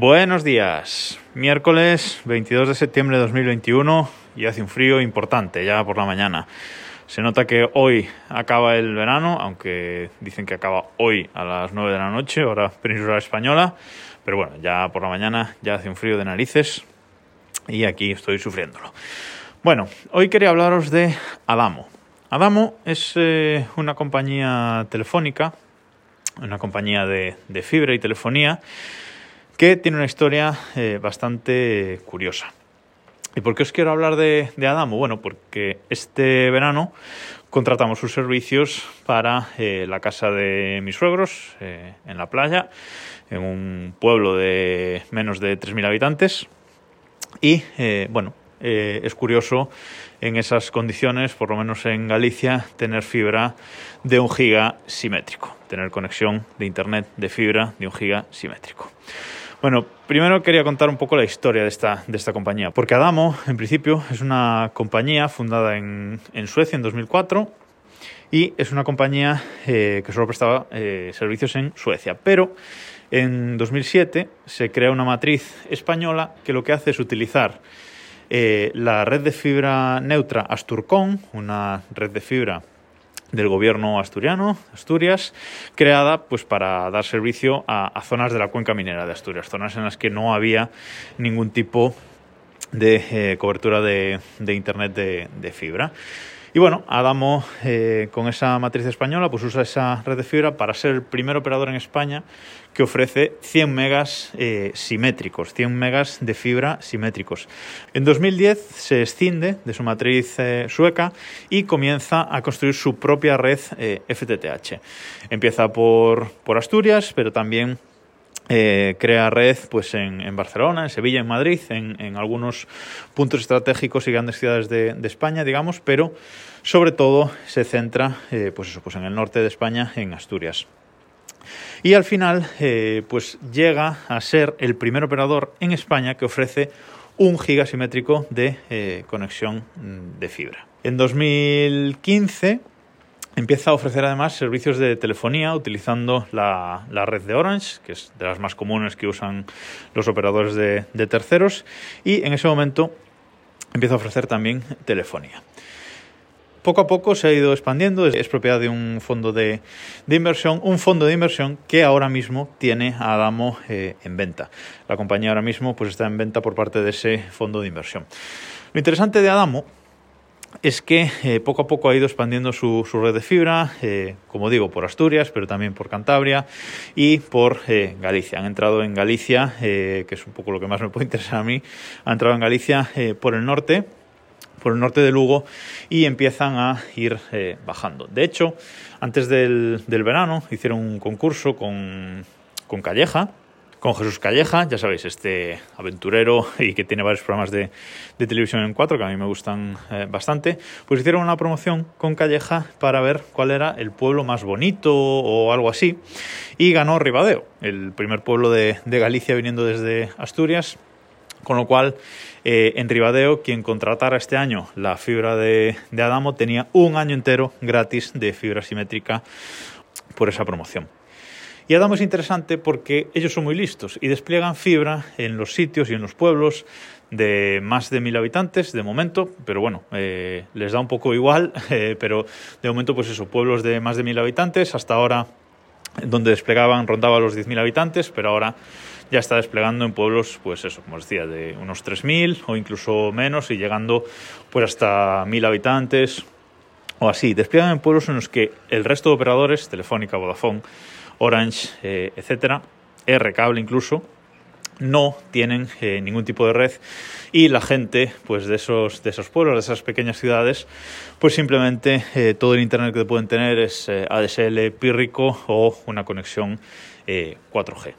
Buenos días, miércoles 22 de septiembre de 2021 y hace un frío importante ya por la mañana. Se nota que hoy acaba el verano, aunque dicen que acaba hoy a las 9 de la noche, hora península española, pero bueno, ya por la mañana ya hace un frío de narices y aquí estoy sufriéndolo. Bueno, hoy quería hablaros de Adamo. Adamo es una compañía telefónica, una compañía de fibra y telefonía, que tiene una historia bastante curiosa. ¿Y por qué os quiero hablar de Adamo? Bueno, porque este verano contratamos sus servicios para la casa de mis suegros, en la playa, en un pueblo de menos de 3.000 habitantes. Y, es curioso en esas condiciones, por lo menos en Galicia, tener fibra de 1 giga simétrico, tener conexión de internet de fibra de 1 giga simétrico. Bueno, primero quería contar un poco la historia de esta compañía, porque Adamo, en principio, es una compañía fundada en Suecia en 2004 y es una compañía que solo prestaba servicios en Suecia. Pero en 2007 se crea una matriz española que lo que hace es utilizar la red de fibra neutra Asturcón, una red de fibra del gobierno asturiano, Asturias, creada pues para dar servicio a zonas de la cuenca minera de Asturias, zonas en las que no había ningún tipo de cobertura de internet de fibra. Y bueno, Adamo, con esa matriz española, pues usa esa red de fibra para ser el primer operador en España que ofrece 100 megas simétricos, 100 megas de fibra simétricos. En 2010 se escinde de su matriz sueca y comienza a construir su propia red FTTH. Empieza por Asturias, pero también crea red pues en Barcelona, en Sevilla, en Madrid, en algunos puntos estratégicos y grandes ciudades de España, digamos, pero sobre todo se centra pues en el norte de España, en Asturias. Y al final pues llega a ser el primer operador en España que ofrece 1 giga simétrico de conexión de fibra. En 2015... empieza a ofrecer además servicios de telefonía utilizando la red de Orange, que es de las más comunes que usan los operadores de terceros, y en ese momento empieza a ofrecer también telefonía. Poco a poco se ha ido expandiendo, es propiedad de un fondo de inversión, un fondo de inversión que ahora mismo tiene a Adamo en venta. La compañía ahora mismo pues está en venta por parte de ese fondo de inversión. Lo interesante de Adamo es que poco a poco ha ido expandiendo su red de fibra, como digo, por Asturias, pero también por Cantabria y por Galicia. Han entrado en Galicia, que es un poco lo que más me puede interesar a mí, han entrado en Galicia por el norte de Lugo y empiezan a ir bajando. De hecho, antes del verano hicieron un concurso con Calleja, con Jesús Calleja, ya sabéis, este aventurero y que tiene varios programas de televisión en 4 que a mí me gustan bastante, pues hicieron una promoción con Calleja para ver cuál era el pueblo más bonito o algo así, y ganó Ribadeo, el primer pueblo de Galicia viniendo desde Asturias, con lo cual en Ribadeo quien contratara este año la fibra de Adamo tenía un año entero gratis de fibra simétrica por esa promoción. Y Adamo es interesante porque ellos son muy listos y despliegan fibra en los sitios y en los pueblos de más de 1.000 habitantes de momento, pero bueno, les da un poco igual, pero de momento pues eso, pueblos de más de 1.000 habitantes, hasta ahora donde desplegaban rondaba los 10.000 habitantes, pero ahora ya está desplegando en pueblos, pues eso, como os decía, de unos 3.000 o incluso menos y llegando pues hasta 1.000 habitantes o así. Despliegan en pueblos en los que el resto de operadores, Telefónica, Vodafone, Orange, etcétera, R-Cable incluso, no tienen ningún tipo de red y la gente pues de esos pueblos, de esas pequeñas ciudades, pues simplemente todo el internet que pueden tener es ADSL pírrico o una conexión 4G.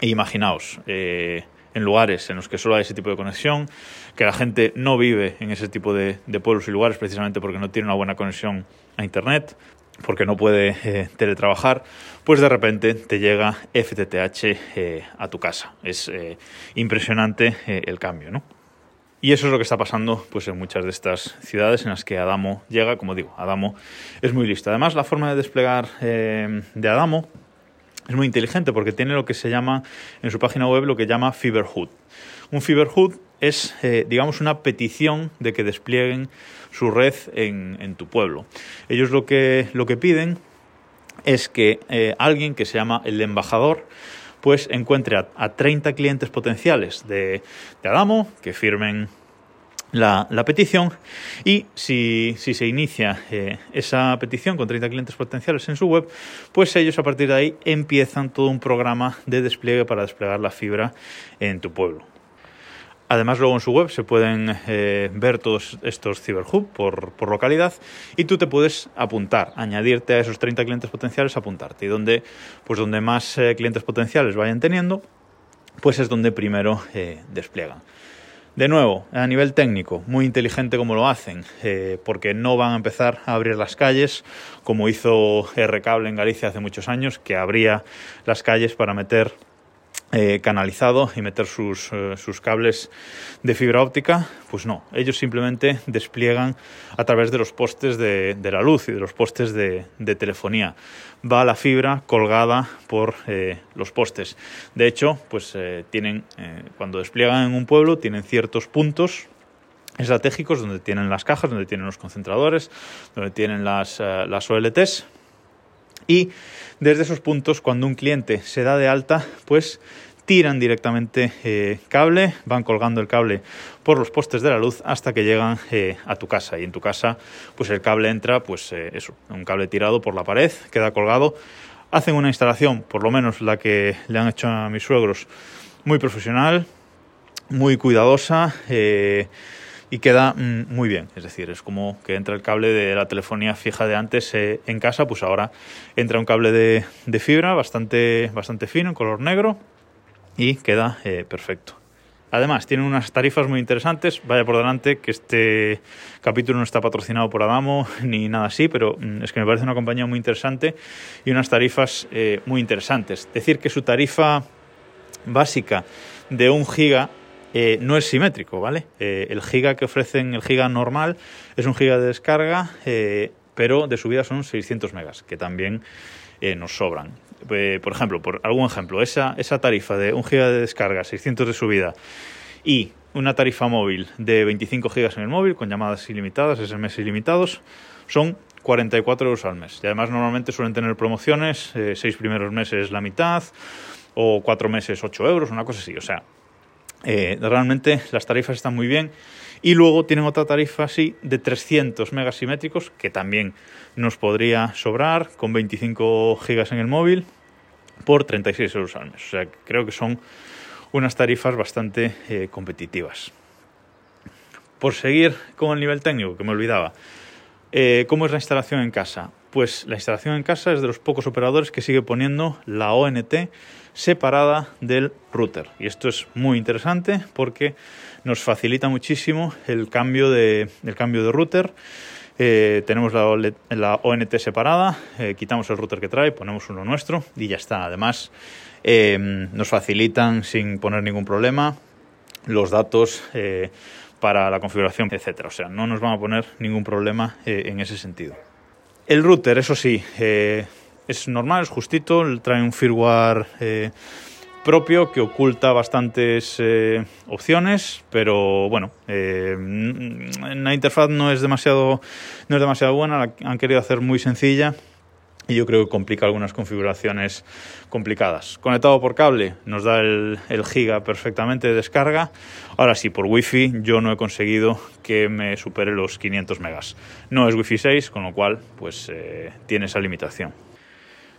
E imaginaos, en lugares en los que solo hay ese tipo de conexión, que la gente no vive en ese tipo de pueblos y lugares precisamente porque no tiene una buena conexión a internet, porque no puede teletrabajar, pues de repente te llega FTTH a tu casa. Es impresionante el cambio, ¿no? Y eso es lo que está pasando pues, en muchas de estas ciudades en las que Adamo llega. Como digo, Adamo es muy listo. Además, la forma de desplegar de Adamo Es muy inteligente porque tiene lo que se llama, en su página web, lo que llama Feverhood. Un Feverhood es, digamos, una petición de que desplieguen su red en tu pueblo. Ellos lo que piden es que alguien que se llama el embajador pues encuentre a 30 clientes potenciales de Adamo que firmen la petición, y si se inicia esa petición con 30 clientes potenciales en su web, pues ellos a partir de ahí empiezan todo un programa de despliegue para desplegar la fibra en tu pueblo. Además, luego en su web se pueden ver todos estos Feverhood por localidad, y tú te puedes apuntar, añadirte a esos 30 clientes potenciales, apuntarte, y donde más clientes potenciales vayan teniendo, pues es donde primero despliegan. De nuevo, a nivel técnico, muy inteligente como lo hacen, porque no van a empezar a abrir las calles como hizo R-Cable en Galicia hace muchos años, que abría las calles para meter canalizado y meter sus cables de fibra óptica. Pues no, ellos simplemente despliegan a través de los postes de la luz y de los postes de telefonía. Va la fibra colgada por los postes. De hecho, pues tienen, cuando despliegan en un pueblo, tienen ciertos puntos estratégicos donde tienen las cajas, donde tienen los concentradores, donde tienen las OLTs. Y desde esos puntos, cuando un cliente se da de alta, pues tiran directamente cable, van colgando el cable por los postes de la luz hasta que llegan a tu casa. Y en tu casa, pues el cable entra, pues un cable tirado por la pared, queda colgado. Hacen una instalación, por lo menos la que le han hecho a mis suegros, muy profesional, muy cuidadosa, y queda muy bien. Es decir, es como que entra el cable de la telefonía fija de antes en casa, pues ahora entra un cable de fibra bastante fino, en color negro, y queda perfecto. Además, tienen unas tarifas muy interesantes. Vaya por delante que este capítulo no está patrocinado por Adamo ni nada así, pero es que me parece una compañía muy interesante y unas tarifas muy interesantes. Decir que su tarifa básica de 1 giga no es simétrico, ¿vale? El giga que ofrecen, el giga normal, es 1 giga de descarga, pero de subida son 600 megas, que también nos sobran. Por ejemplo, por algún ejemplo, esa tarifa de 1 giga de descarga, 600 de subida, y una tarifa móvil de 25 gigas en el móvil, con llamadas ilimitadas, SMS ilimitados, son 44 euros al mes. Y además normalmente suelen tener promociones, 6 primeros meses la mitad, o 4 meses 8 euros, una cosa así, o sea... realmente las tarifas están muy bien. Y luego tienen otra tarifa así de 300 megas simétricos, que también nos podría sobrar, con 25 gigas en el móvil, por 36 euros al mes. O sea, creo que son unas tarifas bastante competitivas. Por seguir con el nivel técnico, que me olvidaba, ¿cómo es la instalación en casa? Pues la instalación en casa es de los pocos operadores que sigue poniendo la ONT separada del router. Y esto es muy interesante porque nos facilita muchísimo el cambio de router. Tenemos la ONT separada, quitamos el router que trae, ponemos uno nuestro y ya está. Además, nos facilitan sin poner ningún problema los datos para la configuración, etcétera. O sea, no nos van a poner ningún problema en ese sentido. El router, eso sí, es normal, es justito, trae un firmware propio que oculta bastantes opciones, pero bueno, la interfaz no es demasiado buena, la han querido hacer muy sencilla y yo creo que complica algunas configuraciones complicadas. Conectado por cable nos da el giga perfectamente de descarga. Ahora sí, por wifi yo no he conseguido que me supere los 500 megas. No es wifi 6, con lo cual pues tiene esa limitación.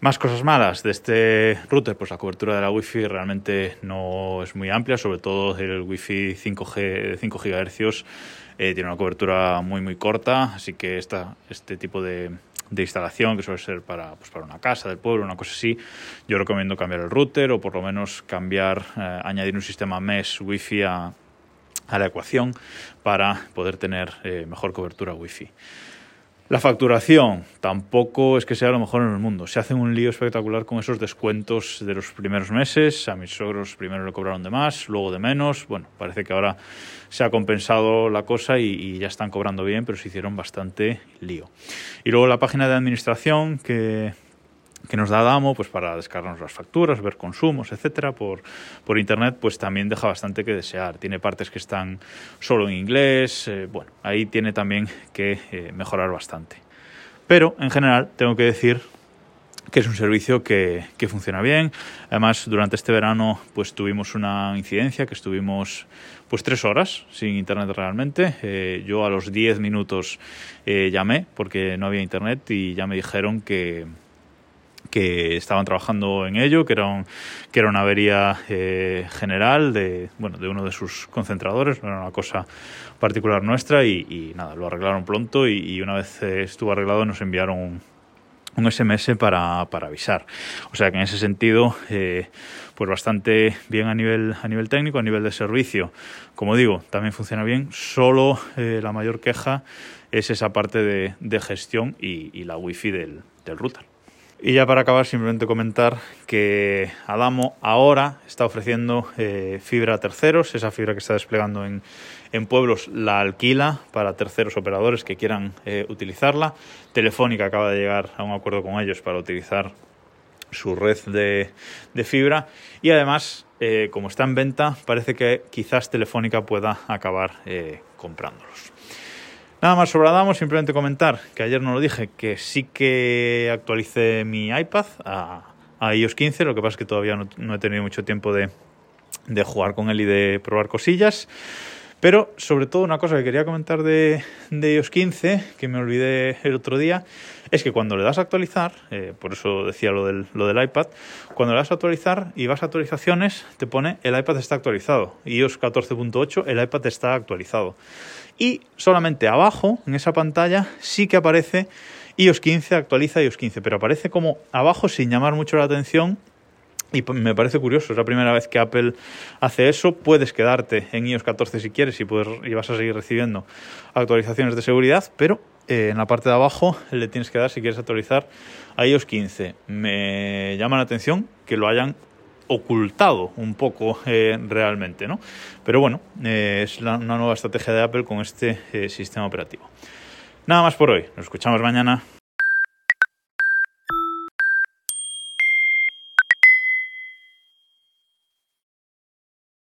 Más cosas malas de este router, pues la cobertura de la wifi realmente no es muy amplia, sobre todo el wifi 5G, 5 GHz tiene una cobertura muy corta, así que este tipo de instalación, que suele ser para una casa del pueblo, una cosa así, yo recomiendo cambiar el router o por lo menos añadir un sistema mesh wifi a la ecuación para poder tener mejor cobertura wifi. La facturación tampoco es que sea lo mejor en el mundo. Se hacen un lío espectacular con esos descuentos de los primeros meses. A mis suegros primero le cobraron de más, luego de menos. Bueno, parece que ahora se ha compensado la cosa y ya están cobrando bien, pero se hicieron bastante lío. Y luego la página de administración, que que nos da Adamo, pues para descargarnos las facturas, ver consumos, etcétera, por internet, pues también deja bastante que desear. Tiene partes que están solo en inglés, bueno, ahí tiene también que mejorar bastante. Pero, en general, tengo que decir que es un servicio que funciona bien. Además, durante este verano pues tuvimos una incidencia que estuvimos pues 3 horas sin internet realmente. Yo a los 10 minutos llamé porque no había internet y ya me dijeron que estaban trabajando en ello, que era una avería general de uno de sus concentradores, no era una cosa particular nuestra, y nada, lo arreglaron pronto y una vez estuvo arreglado nos enviaron un SMS para avisar. O sea que en ese sentido, pues bastante bien a nivel técnico, a nivel de servicio. Como digo, también funciona bien, solo la mayor queja es esa parte de gestión y la wifi del router. Y ya para acabar, simplemente comentar que Adamo ahora está ofreciendo fibra a terceros. Esa fibra que está desplegando en pueblos la alquila para terceros operadores que quieran utilizarla. Telefónica acaba de llegar a un acuerdo con ellos para utilizar su red de fibra. Y además, como está en venta, parece que quizás Telefónica pueda acabar comprándolos. Nada más sobre Adamo, simplemente comentar que ayer no lo dije, que sí que actualicé mi iPad a iOS 15, lo que pasa es que todavía no he tenido mucho tiempo de jugar con él y de probar cosillas, pero sobre todo una cosa que quería comentar de iOS 15, que me olvidé el otro día, es que cuando le das a actualizar, por eso decía lo del iPad, cuando le das a actualizar y vas a actualizaciones, te pone el iPad está actualizado, iOS 14.8, el iPad está actualizado. Y solamente abajo, en esa pantalla, sí que aparece iOS 15, actualiza iOS 15, pero aparece como abajo sin llamar mucho la atención y me parece curioso. Es la primera vez que Apple hace eso. Puedes quedarte en iOS 14 si quieres y vas a seguir recibiendo actualizaciones de seguridad, pero en la parte de abajo le tienes que dar si quieres actualizar a iOS 15. Me llama la atención que lo hayan ocultado un poco realmente, ¿no? Pero bueno, es una nueva estrategia de Apple con este sistema operativo. Nada más por hoy. Nos escuchamos mañana.